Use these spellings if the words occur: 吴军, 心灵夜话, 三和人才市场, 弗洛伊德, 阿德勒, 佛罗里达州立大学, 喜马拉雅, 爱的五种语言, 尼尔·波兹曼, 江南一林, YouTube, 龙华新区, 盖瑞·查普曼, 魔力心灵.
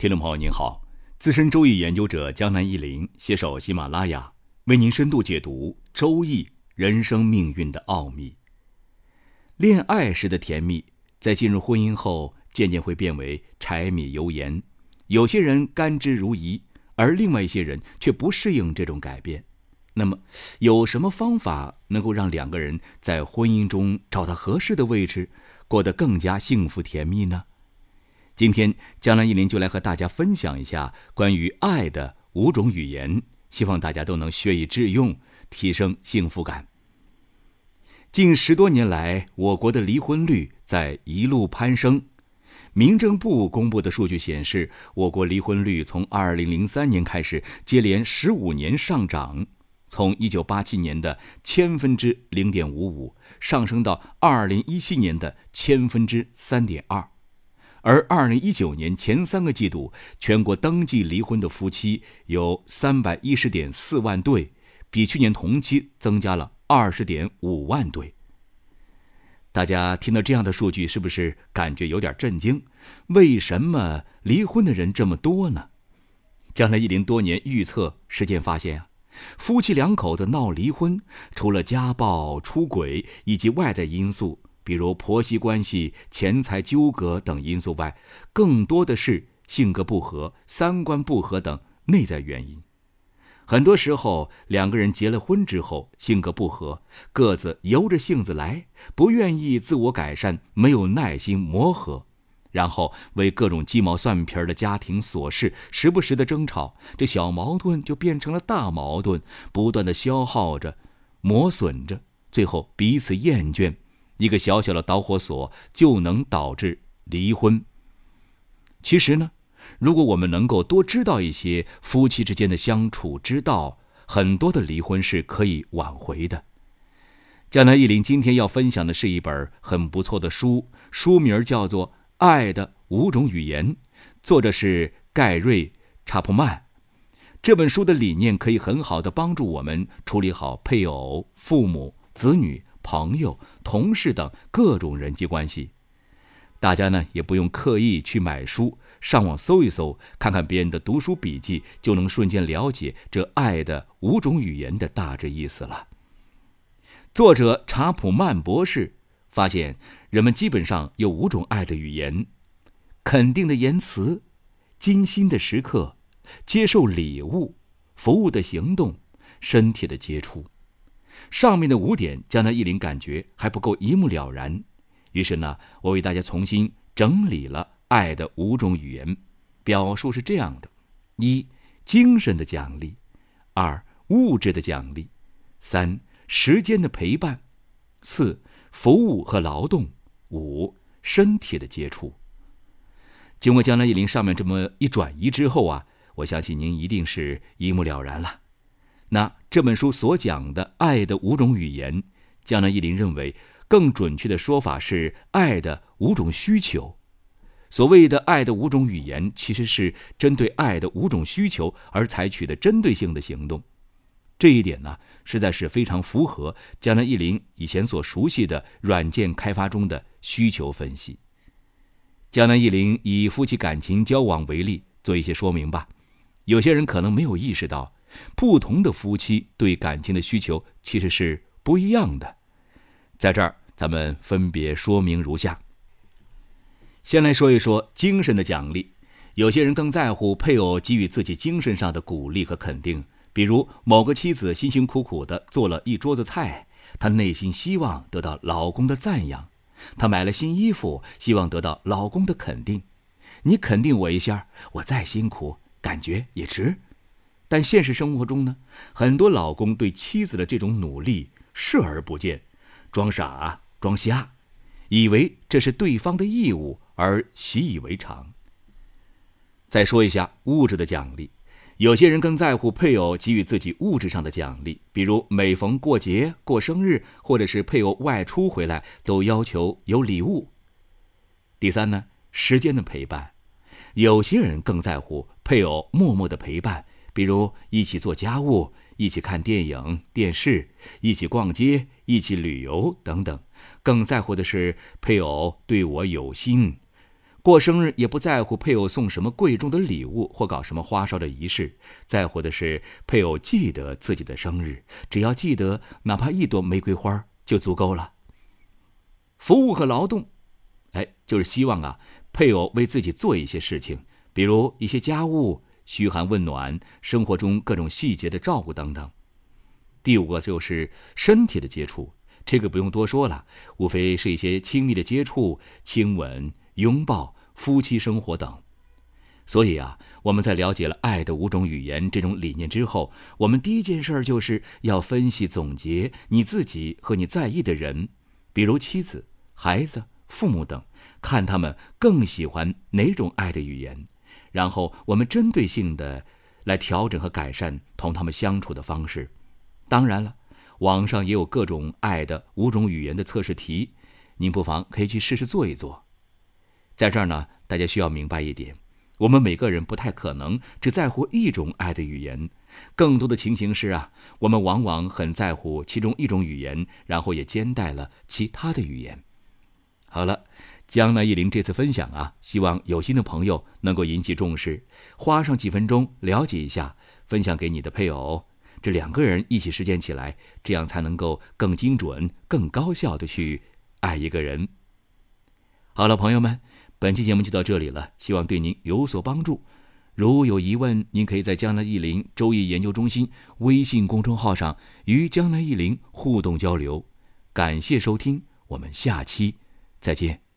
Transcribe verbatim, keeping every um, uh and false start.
听众朋友您好，资深周易研究者江南一林携手喜马拉雅为您深度解读周易人生命运的奥秘。恋爱时的甜蜜在进入婚姻后渐渐会变为柴米油盐，有些人甘之如饴，而另外一些人却不适应这种改变。那么有什么方法能够让两个人在婚姻中找到合适的位置，过得更加幸福甜蜜呢？今天江南一林就来和大家分享一下关于爱的五种语言，希望大家都能学以致用，提升幸福感。近十多年来，我国的离婚率在一路攀升。民政部公布的数据显示，我国离婚率从二零零三年开始接连十五年上涨，从一九八七年的千分之 零点五五 上升到二零一七年的千分之 三点二。而二零一九年前三个季度，全国登记离婚的夫妻有 三百一十点四万对，比去年同期增加了 二十点五万对。大家听到这样的数据是不是感觉有点震惊？为什么离婚的人这么多呢？江南一林多年预测实践发现啊，夫妻两口子闹离婚，除了家暴、出轨以及外在因素，比如婆媳关系、钱财纠葛等因素外，更多的是性格不合、三观不合等内在原因。很多时候，两个人结了婚之后，性格不合，各自由着性子来，不愿意自我改善，没有耐心磨合，然后为各种鸡毛蒜皮的家庭琐事时不时的争吵，这小矛盾就变成了大矛盾，不断的消耗着、磨损着，最后彼此厌倦，一个小小的导火索就能导致离婚。其实呢，如果我们能够多知道一些夫妻之间的相处之道，很多的离婚是可以挽回的。江南一林今天要分享的是一本很不错的书，书名叫做《爱的五种语言》，作者是盖瑞·查普曼。这本书的理念可以很好的帮助我们处理好配偶、父母、子女、朋友、同事等各种人际关系。大家呢也不用刻意去买书，上网搜一搜，看看别人的读书笔记，就能瞬间了解这爱的五种语言的大致意思了。作者查普曼博士发现，人们基本上有五种爱的语言：肯定的言辞、精心的时刻、接受礼物、服务的行动、身体的接触。上面的五点，江南一林感觉还不够一目了然，于是呢，我为大家重新整理了爱的五种语言，表述是这样的：一、精神的奖励；二、物质的奖励；三、时间的陪伴；四、服务和劳动；五、身体的接触。经过江南一林上面这么一转移之后啊，我相信您一定是一目了然了。那这本书所讲的爱的五种语言，江南一林认为更准确的说法是爱的五种需求。所谓的爱的五种语言，其实是针对爱的五种需求而采取的针对性的行动。这一点呢，实在是非常符合江南一林以前所熟悉的软件开发中的需求分析。江南一林以夫妻感情交往为例做一些说明吧。有些人可能没有意识到，不同的夫妻对感情的需求其实是不一样的。在这儿咱们分别说明如下。先来说一说精神的奖励。有些人更在乎配偶给予自己精神上的鼓励和肯定，比如某个妻子辛辛苦苦地做了一桌子菜，她内心希望得到老公的赞扬；她买了新衣服，希望得到老公的肯定。你肯定我一下，我再辛苦感觉也值。但现实生活中呢，很多老公对妻子的这种努力视而不见，装傻装瞎，以为这是对方的义务而习以为常。再说一下物质的奖励。有些人更在乎配偶给予自己物质上的奖励，比如每逢过节、过生日，或者是配偶外出回来，都要求有礼物。第三呢，时间的陪伴。有些人更在乎配偶默默的陪伴，比如一起做家务，一起看电影、电视，一起逛街，一起旅游等等。更在乎的是配偶对我有心，过生日也不在乎配偶送什么贵重的礼物或搞什么花哨的仪式，在乎的是配偶记得自己的生日，只要记得哪怕一朵玫瑰花就足够了。服务和劳动，哎，就是希望啊，配偶为自己做一些事情，比如一些家务、嘘寒问暖、生活中各种细节的照顾等等。第五个就是身体的接触，这个不用多说了，无非是一些亲密的接触，亲吻、拥抱、夫妻生活等。所以啊，我们在了解了爱的五种语言这种理念之后，我们第一件事就是要分析总结你自己和你在意的人，比如妻子、孩子、父母等，看他们更喜欢哪种爱的语言，然后我们针对性的来调整和改善同他们相处的方式。当然了，网上也有各种爱的五种语言的测试题，您不妨可以去试试做一做。在这儿呢，大家需要明白一点，我们每个人不太可能只在乎一种爱的语言，更多的情形是啊，我们往往很在乎其中一种语言，然后也兼带了其他的语言。好了，江南一林这次分享啊，希望有心的朋友能够引起重视，花上几分钟了解一下，分享给你的配偶，这两个人一起实践起来，这样才能够更精准、更高效的去爱一个人。好了，朋友们，本期节目就到这里了，希望对您有所帮助。如有疑问，您可以在江南一林周易研究中心微信公众号上与江南一林互动交流。感谢收听，我们下期再见。